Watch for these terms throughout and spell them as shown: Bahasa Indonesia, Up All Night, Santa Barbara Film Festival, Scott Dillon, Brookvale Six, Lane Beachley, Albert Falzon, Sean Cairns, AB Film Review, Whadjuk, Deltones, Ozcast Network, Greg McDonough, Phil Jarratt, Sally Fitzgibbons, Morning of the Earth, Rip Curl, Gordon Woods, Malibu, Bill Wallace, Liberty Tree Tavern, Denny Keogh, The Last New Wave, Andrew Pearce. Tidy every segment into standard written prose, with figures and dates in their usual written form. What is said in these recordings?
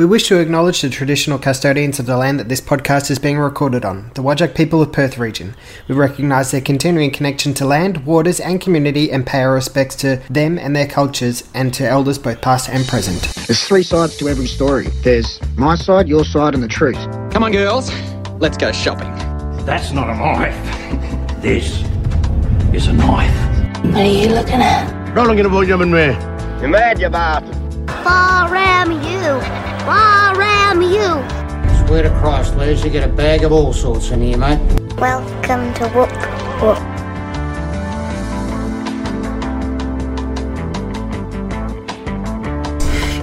We wish to acknowledge the traditional custodians of the land that this podcast is being recorded on, the Whadjuk people of Perth region. We recognise their continuing connection to land, waters and community and pay our respects to them and their cultures and to elders both past and present. There's three sides to every story. There's my side, your side and the truth. Come on girls, let's go shopping. That's not a knife. This is a knife. What are you looking at? Not looking at what you've been there. You're mad, you bastard. Far am you. Where am you? Swear to Christ, Les, you get a bag of all sorts in here, mate. Welcome to Whoop Whoop.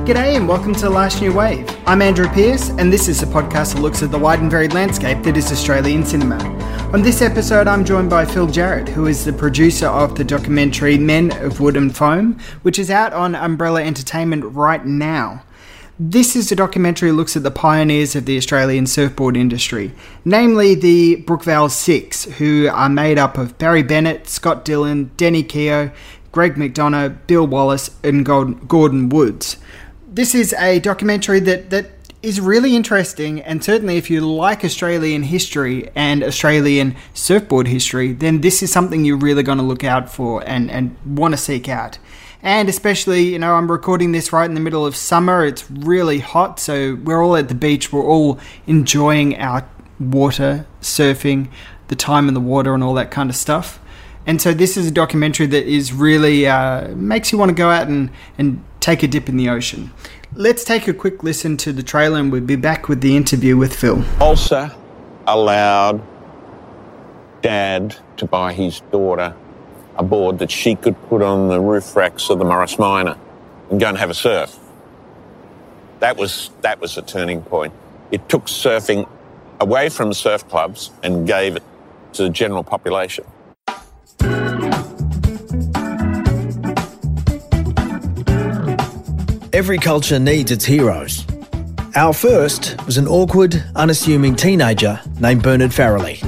G'day and welcome to The Last New Wave. I'm Andrew Pearce and this is a podcast that looks at the wide and varied landscape that is Australian cinema. On this episode, I'm joined by Phil Jarratt, who is the producer of the documentary Men of Wood and Foam, which is out on Umbrella Entertainment right now. This is a documentary that looks at the pioneers of the Australian surfboard industry, namely the Brookvale Six, who are made up of Barry Bennett, Scott Dillon, Denny Keogh, Greg McDonough, Bill Wallace and Gordon Woods. This is a documentary that is really interesting, and certainly if you like Australian history and Australian surfboard history, then this is something you're really going to look out for and want to seek out. And especially, you know, I'm recording this right in the middle of summer. It's really hot, so we're all at the beach. We're all enjoying our water, surfing, the time in the water and all that kind of stuff. And so this is a documentary that is really makes you want to go out and take a dip in the ocean. Let's take a quick listen to the trailer and we'll be back with the interview with Phil. Ulsa allowed Dad to buy his daughter a board that she could put on the roof racks of the Morris Minor and go and have a surf. That was a turning point. It took surfing away from surf clubs and gave it to the general population. Every culture needs its heroes. Our first was an awkward, unassuming teenager named Bernard Farrelly,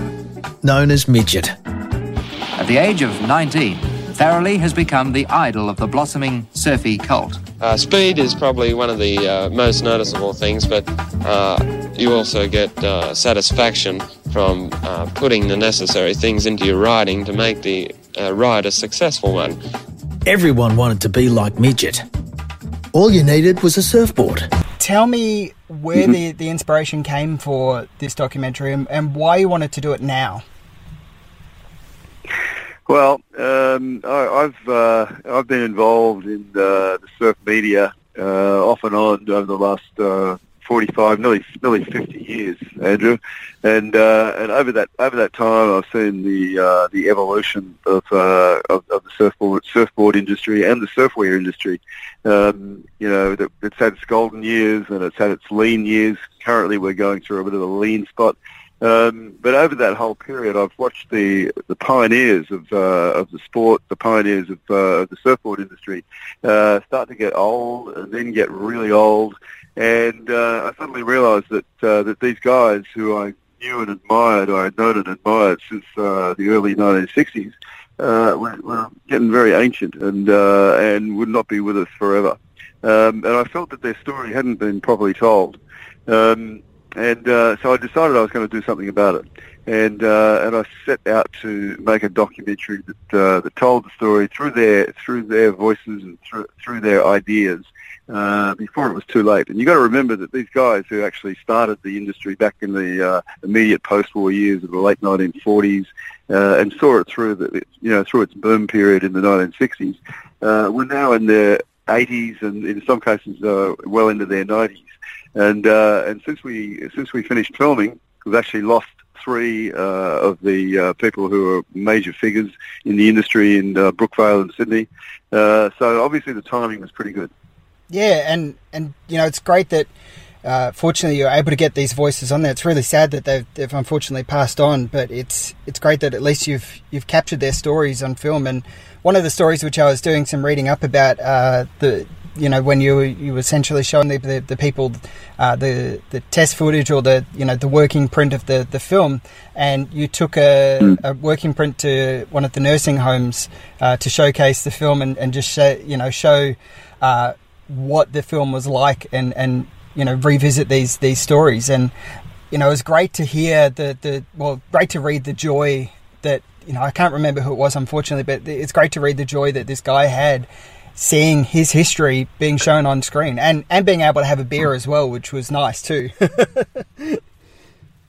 known as Midget. At the age of 19, Farrelly has become the idol of the blossoming surfy cult. Speed is probably one of the most noticeable things, but you also get satisfaction from putting the necessary things into your riding to make the ride a successful one. Everyone wanted to be like Midget. All you needed was a surfboard. Tell me where the inspiration came for this documentary and why you wanted to do it now. Well, I've been involved in the surf media off and on over the last 45, nearly 50 years, Andrew, and over that time, I've seen the evolution of the surfboard industry and the surfwear industry. You know, it's had its golden years and it's had its lean years. Currently, we're going through a bit of a lean spot. But over that whole period, I've watched the pioneers of the sport, the pioneers of the surfboard industry, start to get old and then get really old. And I suddenly realised that these guys who I knew and admired, I had known and admired since the early 1960s, were getting very ancient and would not be with us forever. And I felt that their story hadn't been properly told. So I decided I was going to do something about it, and I set out to make a documentary that told the story through their voices and through their ideas before it was too late. And you got to remember that these guys who actually started the industry back in the immediate post-war years of the late 1940s and saw it through through its boom period in the 1960s were now in their 80s and in some cases well into their 90s. And since we finished filming, we've actually lost three of the people who are major figures in the industry in Brookvale and Sydney. So obviously the timing was pretty good. Yeah, and you know it's great that fortunately you're able to get these voices on there. It's really sad that they've unfortunately passed on, but it's great that at least you've captured their stories on film. And one of the stories which I was doing some reading up about you know, when you were essentially showing the people the test footage or the working print of the film, and you took a working print to one of the nursing homes to showcase the film and just show what the film was like and you know, revisit these stories. And, you know, it was great to hear great to read the joy that, you know, I can't remember who it was, unfortunately, but it's great to read the joy that this guy had seeing his history being shown on screen, and being able to have a beer as well, which was nice too.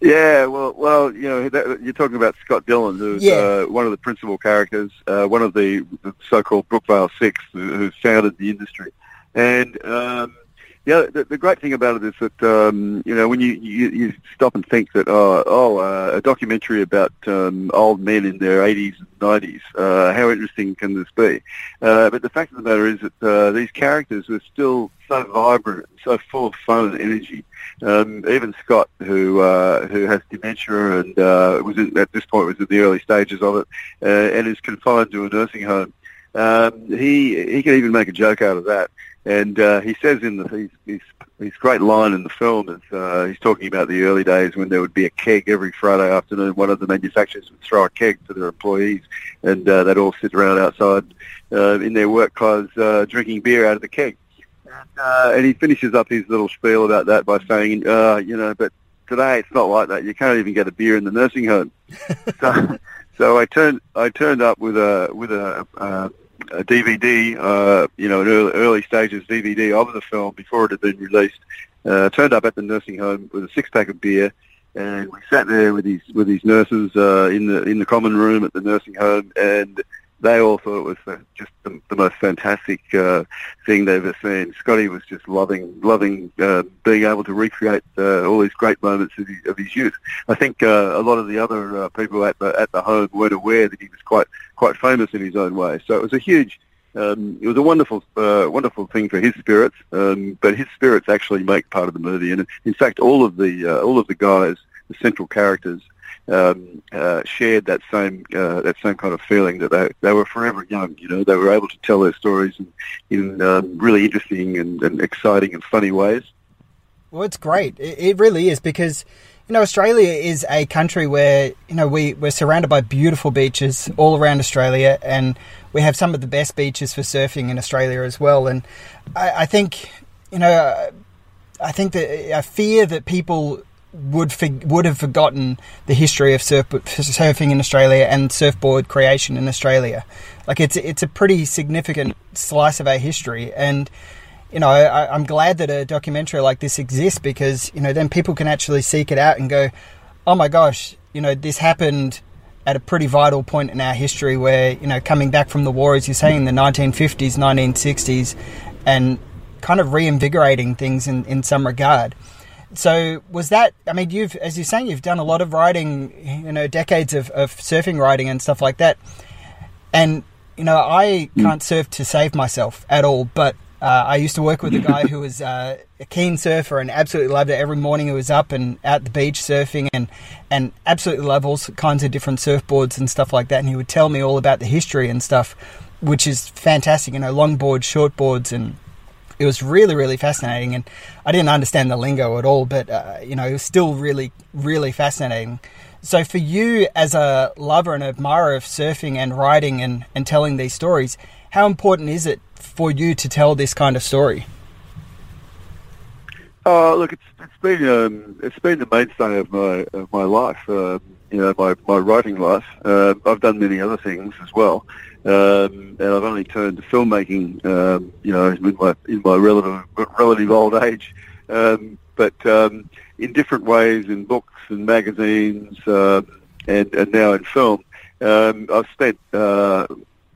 Yeah, well, you know, you're talking about Scott Dillon, who's one of the principal characters, one of the so-called Brookvale Six, who founded the industry. And the great thing about it is that, you know, when you stop and think that, a documentary about old men in their 80s and 90s, how interesting can this be? But the fact of the matter is that these characters were still so vibrant, so full of fun and energy. Even Scott, who has dementia and was in the early stages of it, and is confined to a nursing home, he can even make a joke out of that. And he says in his great line in the film is he's talking about the early days when there would be a keg every Friday afternoon. One of the manufacturers would throw a keg to their employees, and they'd all sit around outside in their work clothes drinking beer out of the keg. And he finishes up his little spiel about that by saying, you know, but today it's not like that. You can't even get a beer in the nursing home. So I turned up with a DVD, you know, an early stages DVD of the film before it had been released. Turned up at the nursing home with a six-pack of beer, and we sat there with these nurses in the common room at the nursing home, and they all thought it was just the most fantastic thing they've ever seen. Scotty was just loving being able to recreate all these great moments of his youth. I think a lot of the other people at the home weren't aware that he was quite famous in his own way. So it was a huge, it was a wonderful thing for his spirits. But his spirits actually make part of the movie, and in fact, all of the guys, the central characters, shared that same kind of feeling that they were forever young. You know, they were able to tell their stories in really interesting and exciting and funny ways. Well, it's great. It really is, because, you know, Australia is a country where, you know, we're surrounded by beautiful beaches all around Australia, and we have some of the best beaches for surfing in Australia as well. And I think, you know, I fear that people would have forgotten the history of surfing in Australia and surfboard creation in Australia. Like, it's a pretty significant slice of our history, and, you know, I'm glad that a documentary like this exists, because, you know, then people can actually seek it out and go, oh my gosh, you know, this happened at a pretty vital point in our history where, you know, coming back from the war, as you're saying, the 1950s, 1960s, and kind of reinvigorating things in some regard. So was that, I mean, as you're saying, you've done a lot of writing, you know, decades of surfing writing and stuff like that. And, you know, I can't surf to save myself at all, but I used to work with a guy who was a keen surfer and absolutely loved it. Every morning he was up and out the beach surfing and absolutely loved all kinds of different surfboards and stuff like that. And he would tell me all about the history and stuff, which is fantastic, you know, longboards, shortboards, and it was really, really fascinating, and I didn't understand the lingo at all, but, you know, it was still really, really fascinating. So for you as a lover and admirer of surfing and writing and telling these stories, how important is it for you to tell this kind of story? Oh, look, it's been the mainstay of my life, you know, my writing life. I've done many other things as well. And I've only turned to filmmaking, you know, in my relative old age, but in different ways, in books and magazines, and now in film. I've spent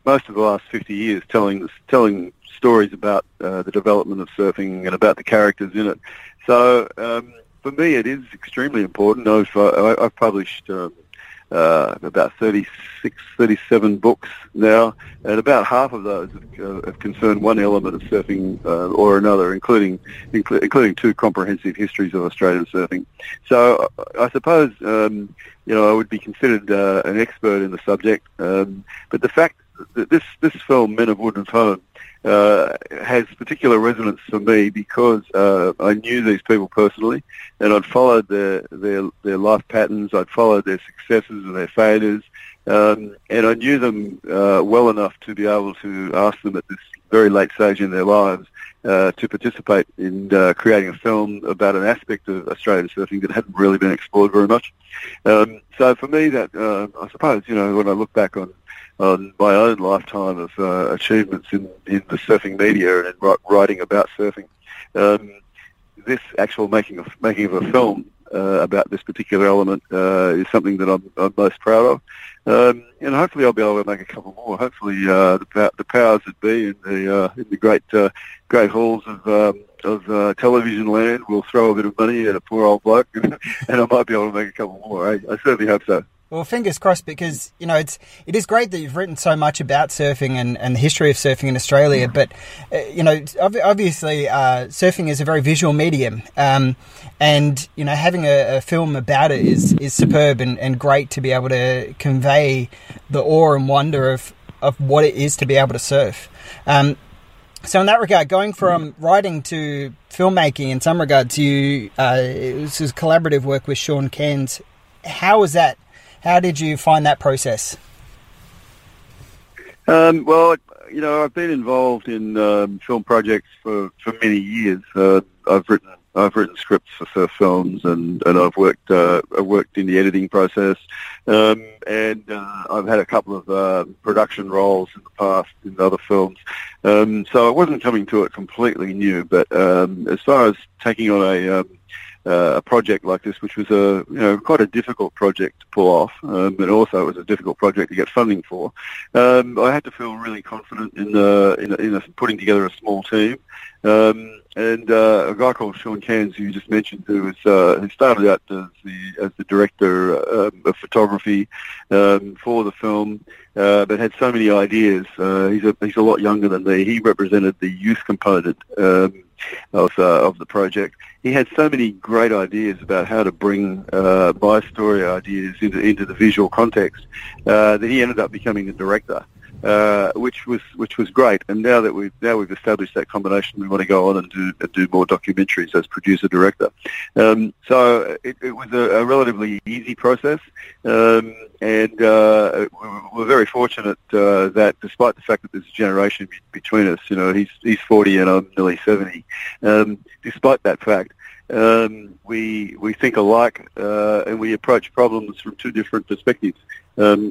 most of the last 50 years telling stories about the development of surfing and about the characters in it. So for me, it is extremely important. I've published about 36, 37 books now, and about half of those have concerned one element of surfing or another, including two comprehensive histories of Australian surfing. So I suppose, you know, I would be considered an expert in the subject, but the fact that this film, Men of Wood and Foam, has particular resonance for me because I knew these people personally, and I'd followed their life patterns, I'd followed their successes and their failures, and I knew them well enough to be able to ask them at this very late stage in their lives to participate in creating a film about an aspect of Australian surfing that hadn't really been explored very much. So for me, that I suppose, you know, when I look back on my own lifetime of achievements in the surfing media and in writing about surfing, this actual making of a film about this particular element is something that I'm most proud of, and hopefully I'll be able to make a couple more. Hopefully the powers that be in the great halls of television land will throw a bit of money at a poor old bloke, and I might be able to make a couple more. I certainly hope so. Well, fingers crossed, because, you know, it is great that you've written so much about surfing and the history of surfing in Australia, but, you know, obviously surfing is a very visual medium, and, you know, having a film about it is superb and great to be able to convey the awe and wonder of what it is to be able to surf. So in that regard, going from writing to filmmaking, in some regards, this is collaborative work with Sean Cairns. How was that? How did you find that process? Well, you know, I've been involved in film projects for many years. I've written scripts for surf films, and I've worked in the editing process, and I've had a couple of production roles in the past in other films. So I wasn't coming to it completely new, but as far as taking on a project like this, which was quite a difficult project to pull off, and also it was a difficult project to get funding for. I had to feel really confident in putting together a small team, and a guy called Sean Cairns, who you just mentioned, who started out as the director of photography for the film, but had so many ideas. He's a lot younger than me. He represented the youth component of the project. He had so many great ideas about how to bring my story ideas into the visual context that he ended up becoming the director, which was great. And now that we've established that combination, we want to go on and do more documentaries as producer director. So it was a relatively easy process, and we're very fortunate that, despite the fact that there's a generation between us, you know, he's 40 and I'm nearly 70. Despite that fact, we think alike, and we approach problems from two different perspectives,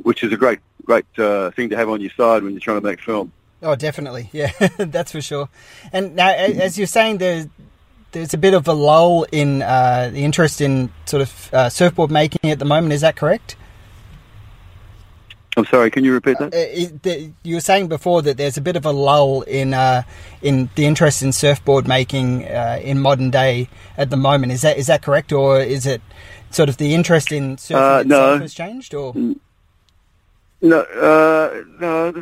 which is a great thing to have on your side when you're trying to make film. Oh, definitely, yeah, that's for sure. And now, as you're saying, there's a bit of a lull in the interest in sort of surfboard making at the moment. Is that correct? I'm sorry, can you repeat that? You were saying before that there's a bit of a lull in the interest in surfboard making in modern day at the moment. Is that correct, or is it sort of the interest in surfing itself has changed, or? No.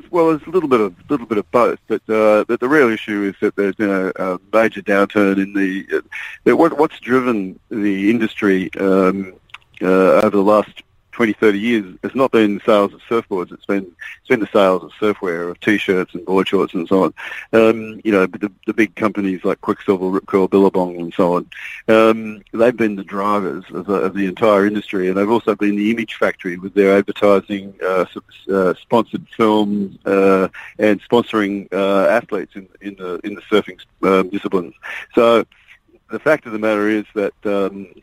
Well, it's a little bit of both, but the real issue is that there's been a major downturn in the what's driven the industry over the last 20, 30 years. It's not been the sales of surfboards. It's been the sales of surfwear, of T-shirts and board shorts and so on. You know, the big companies like Quiksilver, Rip Curl, Billabong and so on, they've been the drivers of the entire industry, and they've also been the image factory with their advertising, sponsored films, and sponsoring athletes in the surfing disciplines. So the fact of the matter is that,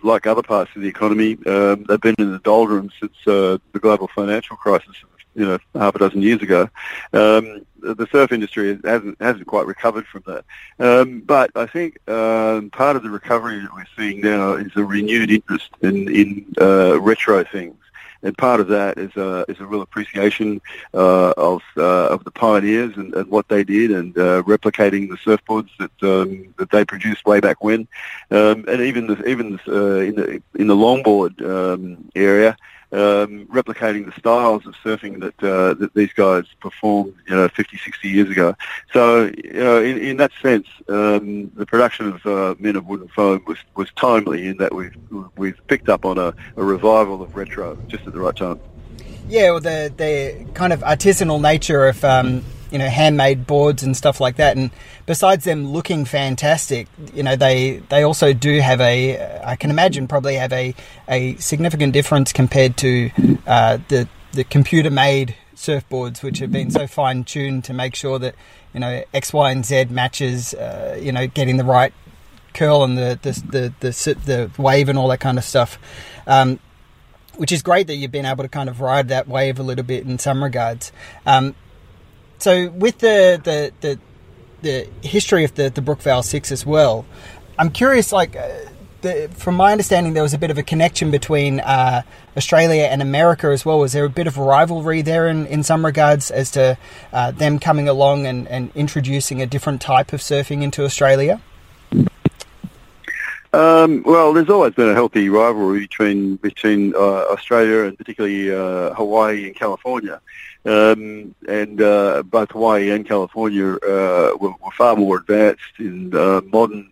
like other parts of the economy, they've been in the doldrums since the global financial crisis, you know, half a dozen years ago. The surf industry hasn't quite recovered from that. But I think part of the recovery that we're seeing now is a renewed interest in retro things. And part of that is a real appreciation of the pioneers and what they did, and replicating the surfboards that they produced way back when, and even in the longboard area, replicating the styles of surfing that these guys performed, you know, 50, 60 years ago. So, you know, in that sense, the production of Men of Wood and Foam was timely in that we've picked up on a revival of retro just at the right time. Yeah, well, the kind of artisanal nature of you know, handmade boards and stuff like that, and besides them looking fantastic, you know, they also do have a significant difference compared to the computer made surfboards, which have been so fine-tuned to make sure that, you know, X, Y, and Z matches, you know, getting the right curl and the wave and all that kind of stuff, which is great that you've been able to kind of ride that wave a little bit in some regards. So with the history of the Brookvale Six as well, I'm curious, like, from my understanding, there was a bit of a connection between Australia and America as well. Was there a bit of rivalry there in some regards as to them coming along and introducing a different type of surfing into Australia? Well, there's always been a healthy rivalry between Australia and particularly Hawaii and California. And both Hawaii and California were far more advanced in modern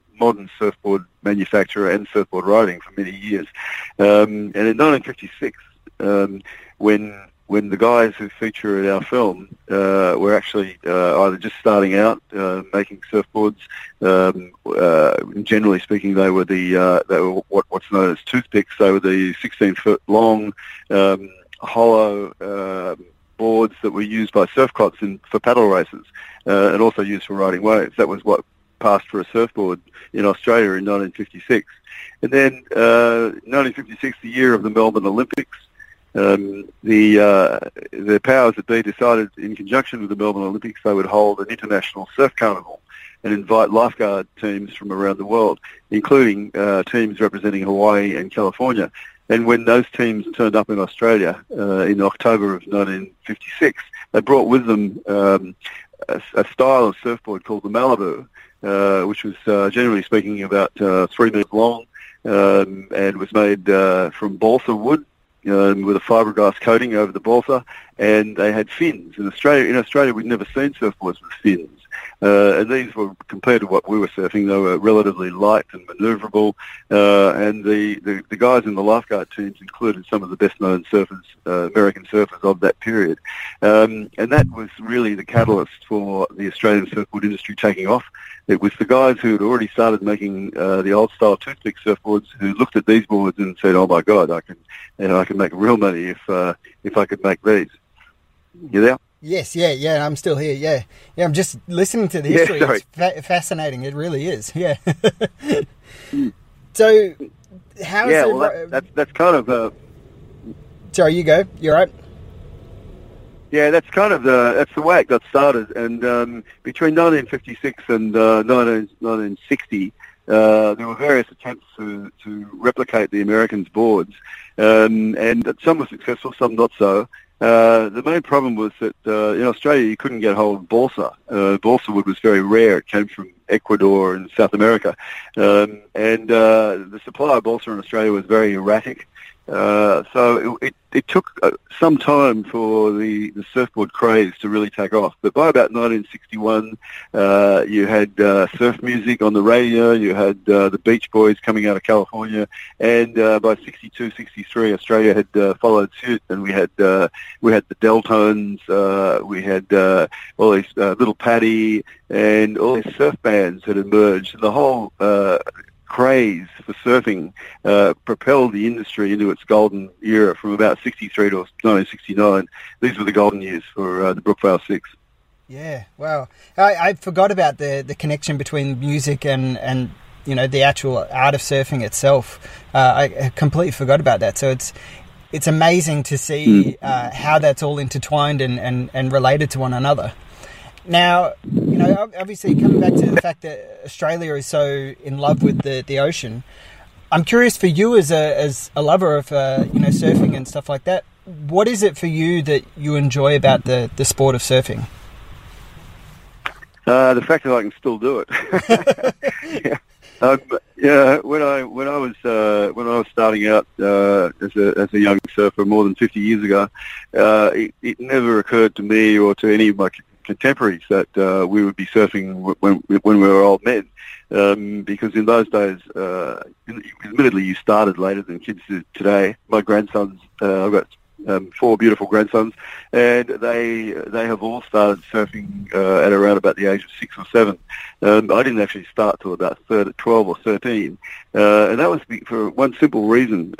surfboard manufacturer and surfboard riding for many years. And in 1956, when the guys who feature in our film were actually either just starting out making surfboards, generally speaking, they were what's known as toothpicks. They were the 16-foot long hollow boards that were used by surf clubs for paddle races and also used for riding waves. That was what passed for a surfboard in Australia in 1956. And then 1956, the year of the Melbourne Olympics, the powers that be decided in conjunction with the Melbourne Olympics they would hold an international surf carnival and invite lifeguard teams from around the world, including teams representing Hawaii and California. And when those teams turned up in Australia in October of 1956, they brought with them a style of surfboard called the Malibu, which was, generally speaking, about 3 meters long, and was made from balsa wood with a fiberglass coating over the balsa, and they had fins. In Australia, we'd never seen surfboards with fins. And these were, compared to what we were surfing, they were relatively light and manoeuvrable. And the guys in the lifeguard teams included some of the best-known surfers, American surfers of that period. And that was really the catalyst for the Australian surfboard industry taking off. It was the guys who had already started making the old-style toothpick surfboards who looked at these boards and said, "Oh my God, I can make real money if I could make these." You there? Yes, yeah, I'm still here, yeah. I'm just listening to the history. Yeah, it's fascinating. It really is, yeah. So, how? Yeah, is well, that's kind of a. Sorry, you go. You're right. Yeah, that's kind of the way it got started, and between 1956 and 1960. There were various attempts to replicate the Americans' boards, and some were successful, some not so. The main problem was that in Australia you couldn't get hold of balsa. Balsa wood was very rare. It came from Ecuador and South America. And the supply of balsa in Australia was very erratic. So it took some time for the surfboard craze to really take off. But by about 1961, you had surf music on the radio, you had the Beach Boys coming out of California, and by 62, 63, Australia had followed suit, and we had the Deltones, we had all these Little Paddy, and all these surf bands had emerged, and the whole craze for surfing propelled the industry into its golden era from about 63 to 1969. These were the golden years for the Brookvale Six. Yeah, wow. I forgot about the connection between music and you know the actual art of surfing itself. I completely forgot about that. So it's amazing to see how that's all intertwined and related to one another. Now, you know, obviously coming back to the fact that Australia is so in love with the ocean, I'm curious for you as a lover of, you know, surfing and stuff like that, what is it for you that you enjoy about the sport of surfing? The fact that I can still do it. Yeah. Yeah, when I was starting out as a young surfer more than 50 years ago, it never occurred to me or to any of my contemporaries that we would be surfing when we were old men, because in those days, admittedly, you started later than kids do today. My grandsons, I've got 4 beautiful grandsons, and they have all started surfing at around about the age of 6 or 7. I didn't actually start till about 12 or 13, and that was for one simple reason: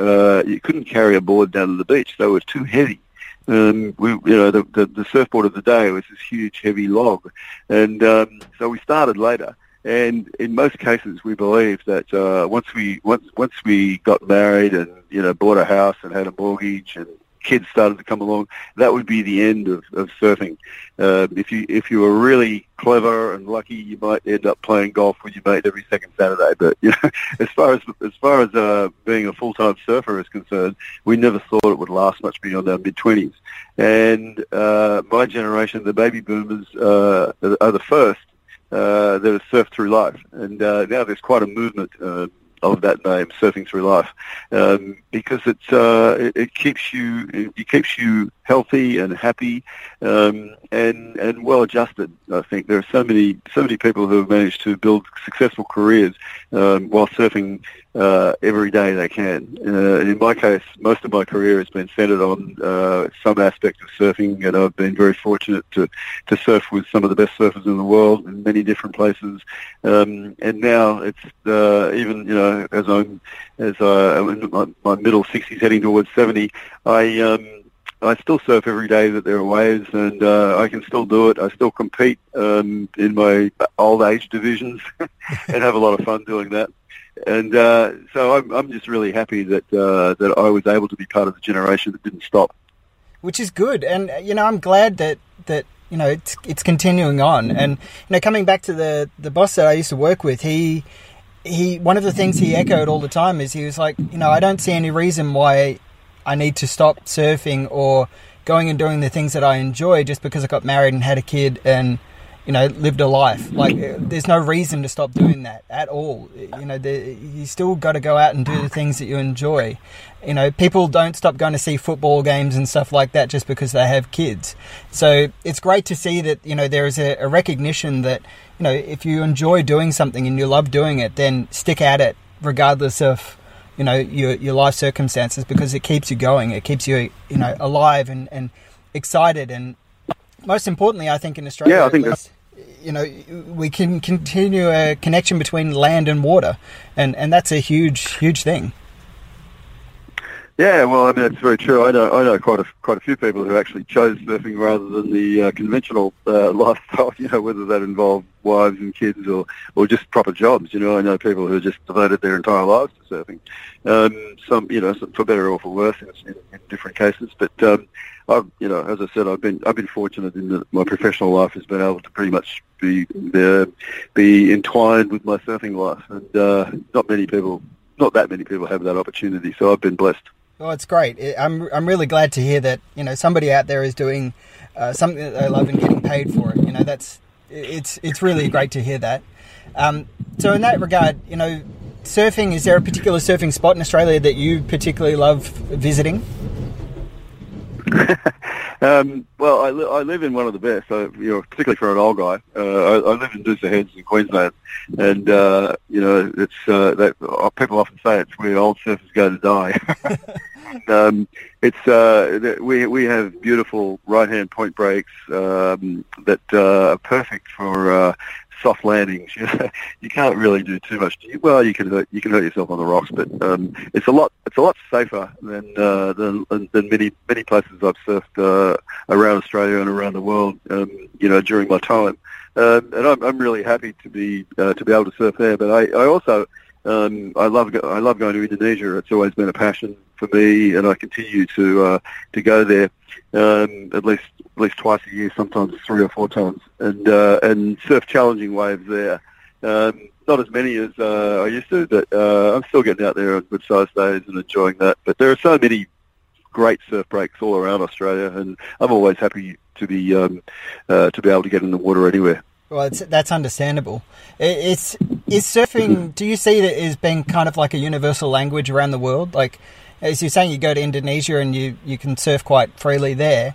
you couldn't carry a board down to the beach; they were too heavy. The surfboard of the day was this huge, heavy log. And so we started later. And in most cases, we believe that once we got married and, you know, bought a house and had a mortgage and kids started to come along, that would be the end of surfing. If you were really clever and lucky, you might end up playing golf with your mate every second Saturday. But, you know, as far as being a full-time surfer is concerned, we never thought it would last much beyond our mid-20s. And my generation, the baby boomers, are the first that have surfed through life. And now there's quite a movement of that name, surfing through life, because it keeps you healthy and happy and well adjusted. I think there are so many people who have managed to build successful careers while surfing every day they can. And in my case, most of my career has been centered on some aspect of surfing, and I've been very fortunate to surf with some of the best surfers in the world in many different places. And now it's even, you know, as I'm in my middle 60s, heading towards 70, I still surf every day that there are waves, and I can still do it. I still compete in my old age divisions and have a lot of fun doing that. And so I'm just really happy that I was able to be part of the generation that didn't stop. Which is good, and, you know, I'm glad that you know, it's continuing on. And, you know, coming back to the boss that I used to work with, he one of the things he echoed all the time is he was like, you know, I don't see any reason why I need to stop surfing or going and doing the things that I enjoy just because I got married and had a kid and, you know, lived a life. Like, there's no reason to stop doing that at all. You know, you still got to go out and do the things that you enjoy. You know, people don't stop going to see football games and stuff like that just because they have kids. So it's great to see that, you know, there is a recognition that, you know, if you enjoy doing something and you love doing it, then stick at it regardless of, you know, your life circumstances, because it keeps you going. It keeps you, you know, alive and excited. And most importantly, I think in Australia, yeah, I think at least, you know, we can continue a connection between land and water. And that's a huge, huge thing. Yeah, well, I mean, that's very true. I know quite a few people who actually chose surfing rather than the conventional lifestyle, you know, whether that involved wives and kids or just proper jobs. You know, I know people who just devoted their entire lives to surfing, some, you know, for better or for worse in different cases. But, you know, as I said, I've been fortunate in that my professional life has been able to pretty much be entwined with my surfing life. And not that many people have that opportunity, so I've been blessed. Well, it's great. I'm really glad to hear that, you know, somebody out there is doing something that they love and getting paid for it. You know, it's really great to hear that. So in that regard, you know, surfing, is there a particular surfing spot in Australia that you particularly love visiting? Well, I live in one of the best, you know, particularly for an old guy. I live in Noosa Heads in Queensland, and you know, it's people often say it's where old surfers go to die. It's we have beautiful right-hand point breaks that are perfect for soft landings. You can't really do too much. Well, you can hurt yourself on the rocks, but it's a lot safer than many places I've surfed around Australia and around the world. You know, during my time, and I'm really happy to be able to surf there. But I also I love going to Indonesia. It's always been a passion for me, and I continue to go there at least twice a year, sometimes 3 or 4 times, and surf challenging waves there. Not as many as I used to, but I'm still getting out there on good-sized days and enjoying that. But there are so many great surf breaks all around Australia, and I'm always happy to be able to get in the water anywhere. Well, that's understandable. Is surfing, do you see that as being kind of like a universal language around the world? Like, as you're saying, you go to Indonesia and you can surf quite freely there.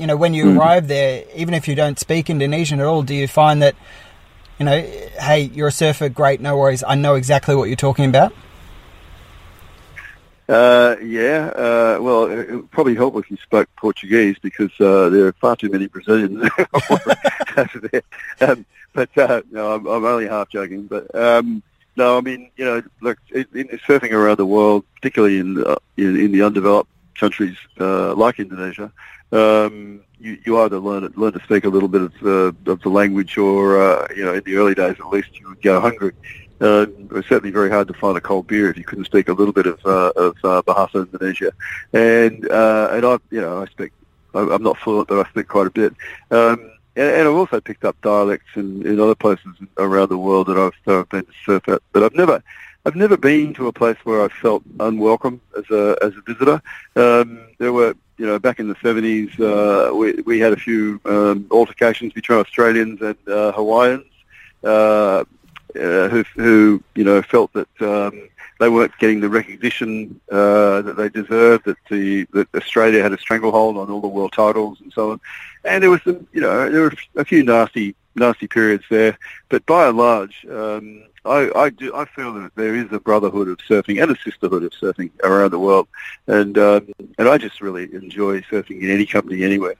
You know, when you arrive there, even if you don't speak Indonesian at all, do you find that, you know, hey, you're a surfer, great, no worries, I know exactly what you're talking about? Well, it would probably help if you spoke Portuguese, because there are far too many Brazilians over there. But no, I'm only half joking. But no, I mean, you know, look, in surfing around the world, particularly in the undeveloped countries like Indonesia, you either learn to speak a little bit of the language, or in the early days at least, you would go hungry. It was certainly very hard to find a cold beer if you couldn't speak a little bit of Bahasa Indonesia, and I'm not fluent, but I speak quite a bit. And I've also picked up dialects in other places around the world that I've been to surf at. But I've never been to a place where I felt unwelcome as a visitor. There were, back in the 70s, we had a few altercations between Australians and Hawaiians who felt that they weren't getting the recognition that they deserved, that Australia had a stranglehold on all the world titles and so on. And there was some, there were a few nasty periods there, but by and large, I feel that there is a brotherhood of surfing and a sisterhood of surfing around the world, and I just really enjoy surfing in any company anywhere.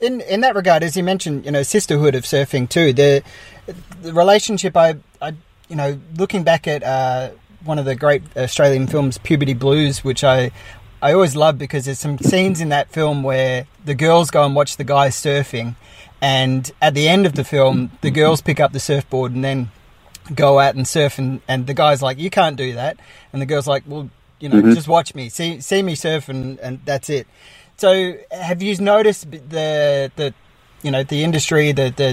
In that regard, as you mentioned, sisterhood of surfing too. The relationship, I looking back at one of the great Australian films, Puberty Blues, which I always love, because there's some scenes in that film where the girls go and watch the guys surfing, and at the end of the film, the girls pick up the surfboard and then go out and surf, and the guy's like, "You can't do that," and the girl's like, "Well, just watch me, see me surf, and that's it." So, have you noticed the industry, the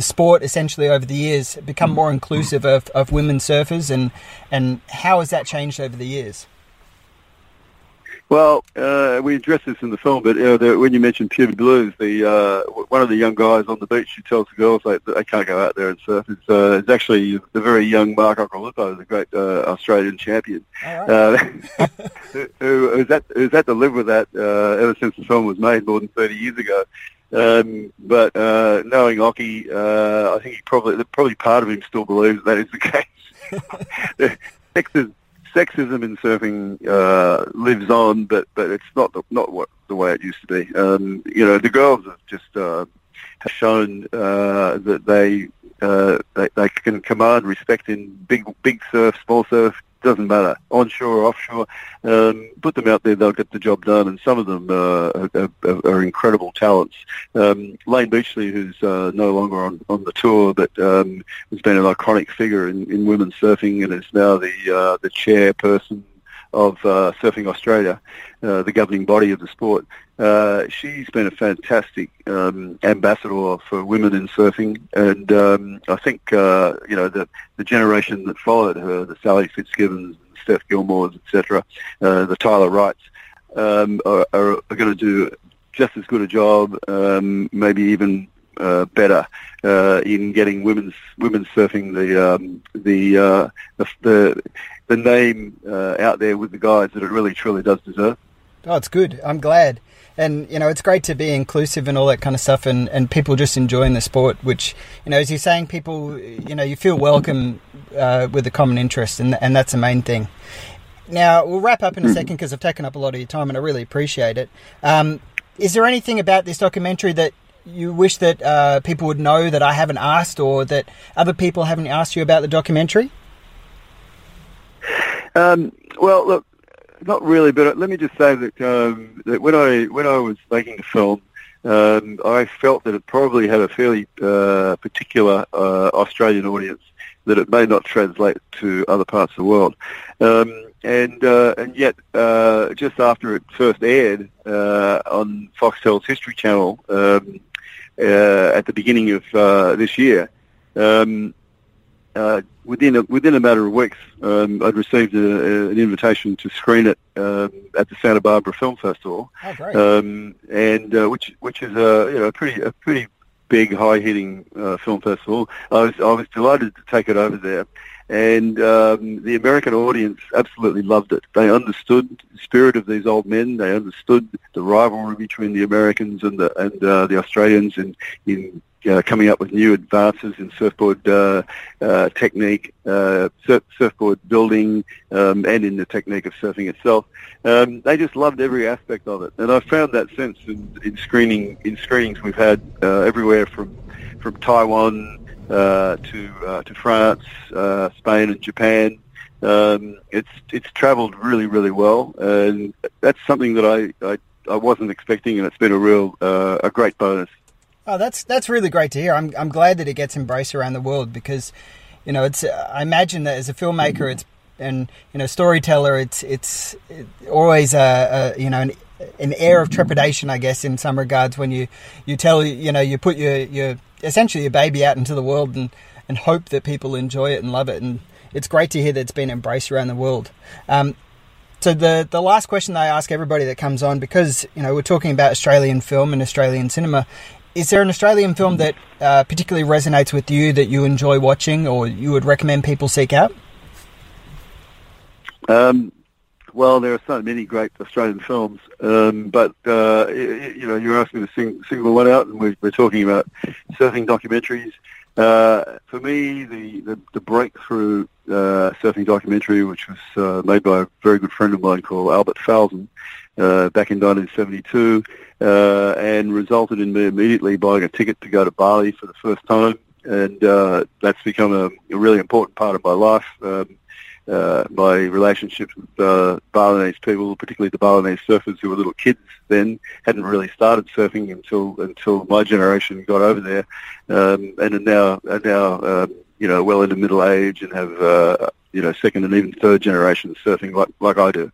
sport essentially over the years become more inclusive of women surfers, and how has that changed over the years? Well, we addressed this in the film, but when you mentioned Puberty Blues, one of the young guys on the beach who tells the girls they can't go out there and surf is actually the very young Mark Occhilupo, the great Australian champion, who's had to live with that ever since the film was made more than 30 years ago. But knowing Occhi, I think probably part of him still believes that is the case. Sexism in surfing lives on, but it's not the way it used to be. The girls have just have shown that they can command respect in big surf, small surf, doesn't matter, onshore, offshore. Put them out there, they'll get the job done, and some of them are incredible talents. Lane Beachley, who's no longer on the tour, but has been an iconic figure in women's surfing, and is now the chairperson of Surfing Australia, the governing body of the sport. She's been a fantastic ambassador for women in surfing, and I think the generation that followed her, the Sally Fitzgibbons, Steph Gilmore, etc., the Tyler Wrights, are going to do just as good a job, maybe even better, in getting women's surfing the name out there with the guys that it really truly does deserve. Oh, it's good. I'm glad. And, it's great to be inclusive and all that kind of stuff, and people just enjoying the sport, which, as you're saying, people, you feel welcome with a common interest, and that's the main thing. Now, we'll wrap up in a second because I've taken up a lot of your time and I really appreciate it. Is there anything about this documentary that you wish that people would know that I haven't asked, or that other people haven't asked you about the documentary? Well, look, not really, but let me just say that when I was making the film, I felt that it probably had a fairly particular Australian audience, that it may not translate to other parts of the world. And yet, just after it first aired on Foxtel's History Channel at the beginning of this year, within a matter of weeks, I'd received an invitation to screen it at the Santa Barbara Film Festival. Oh, great. Which is a pretty big, high-hitting film festival. I was delighted to take it over there, and the American audience absolutely loved it. They understood the spirit of these old men. They understood the rivalry between the Americans and the Australians, in coming up with new advances in surfboard technique, surfboard building, and in the technique of surfing itself. They just loved every aspect of it, and I found that sense in screenings we've had everywhere from Taiwan to France, Spain, and Japan. It's travelled really, really well, and that's something that I wasn't expecting, and it's been a real a great bonus. Oh, that's really great to hear. I'm glad that it gets embraced around the world because, you know, it's I imagine that as a filmmaker, it's and you know storyteller, it's always a you know an air of trepidation, I guess, in some regards when you tell you know you put your essentially your baby out into the world and hope that people enjoy it and love it, and it's great to hear that it's been embraced around the world. So the last question that I ask everybody that comes on, because you know we're talking about Australian film and Australian cinema. Is there an Australian film that particularly resonates with you that you enjoy watching or you would recommend people seek out? Well, there are so many great Australian films, but, you know, you're asking to single one out, and we're talking about surfing documentaries. For me, the breakthrough surfing documentary, which was made by a very good friend of mine called Albert Falzon back in 1972, and resulted in me immediately buying a ticket to go to Bali for the first time, and that's become a really important part of my life, my relationships with Balinese people, particularly the Balinese surfers who were little kids then, hadn't really started surfing until my generation got over there, and are now you know, well into middle age and have you know, second and even third generation surfing like I do.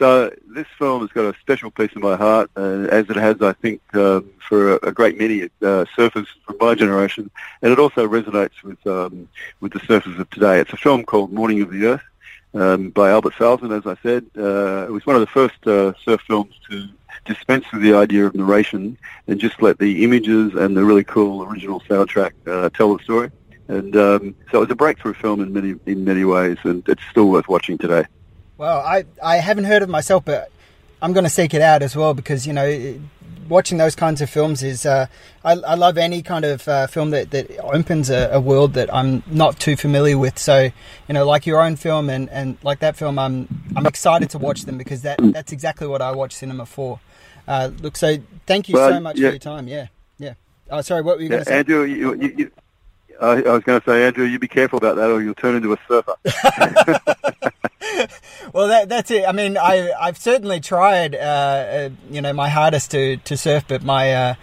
So this film has got a special piece in my heart, as it has, I think, for a great many surfers from my generation, and it also resonates with the surfers of today. It's a film called Morning of the Earth by Albert Falzon, as I said. It was one of the first surf films to dispense with the idea of narration and just let the images and the really cool original soundtrack tell the story. And so it was a breakthrough film in many ways, and it's still worth watching today. Well, I haven't heard of myself, but I'm going to seek it out as well because, you know, watching those kinds of films is... I love any kind of film that opens a world that I'm not too familiar with. So, you know, like your own film and like that film, I'm excited to watch them because that's exactly what I watch cinema for. Look, so thank you so much for your time. Yeah. Oh, sorry, what were you going to say? Andrew, I was going to say, Andrew, you be careful about that or you'll turn into a surfer. Well, that's it. I mean, I've certainly tried, you know, my hardest to surf, but my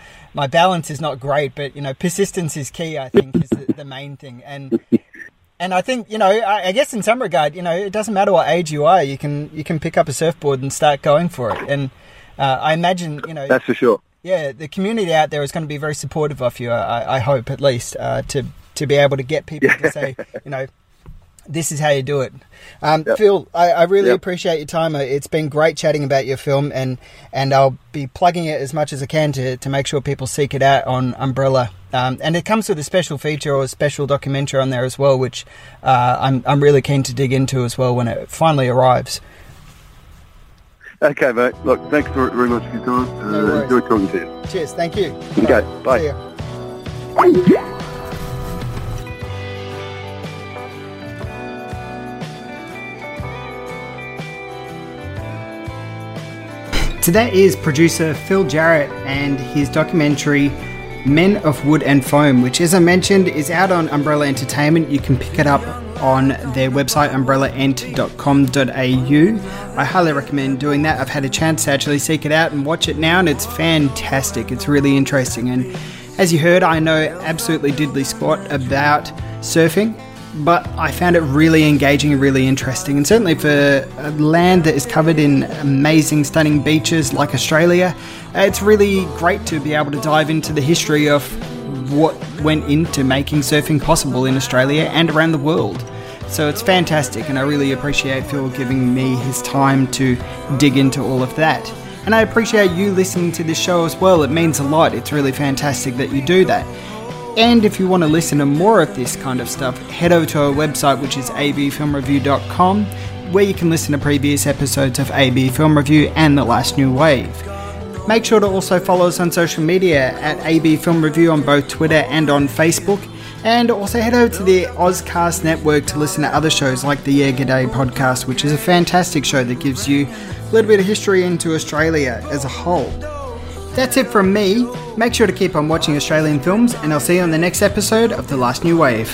balance is not great. But, you know, persistence is key, I think, is the main thing. And I think, you know, I guess in some regard, you know, it doesn't matter what age you are. You can pick up a surfboard and start going for it. And I imagine, you know... That's for sure. Yeah, the community out there is going to be very supportive of you, I hope, at least, to be able to get people to say, you know... This is how you do it. Yep. Phil, I really appreciate your time. It's been great chatting about your film, and I'll be plugging it as much as I can to make sure people seek it out on Umbrella. And it comes with a special feature or a special documentary on there as well, which I'm really keen to dig into as well when it finally arrives. Okay, mate. Look, thanks very much for your time. No enjoy talking to you. Cheers. Thank you. Okay, bye. See ya. So that is producer Phil Jarratt and his documentary Men of Wood and Foam, which, as I mentioned, is out on Umbrella Entertainment. You can pick it up on their website, umbrellaent.com.au. I highly recommend doing that. I've had a chance to actually seek it out and watch it now, and it's fantastic. It's really interesting. And as you heard, I know absolutely diddly squat about surfing, but I found it really engaging and really interesting. And certainly for a land that is covered in amazing, stunning beaches like Australia, it's really great to be able to dive into the history of what went into making surfing possible in Australia and around the world. So it's fantastic, and I really appreciate Phil giving me his time to dig into all of that. And I appreciate you listening to this show as well. It means a lot. It's really fantastic that you do that. And if you want to listen to more of this kind of stuff, head over to our website, which is abfilmreview.com, where you can listen to previous episodes of AB Film Review and The Last New Wave. Make sure to also follow us on social media at AB Film Review on both Twitter and on Facebook. And also head over to the Ozcast Network to listen to other shows like the Yeah G'day podcast, which is a fantastic show that gives you a little bit of history into Australia as a whole. That's it from me. Make sure to keep on watching Australian films, and I'll see you on the next episode of The Last New Wave.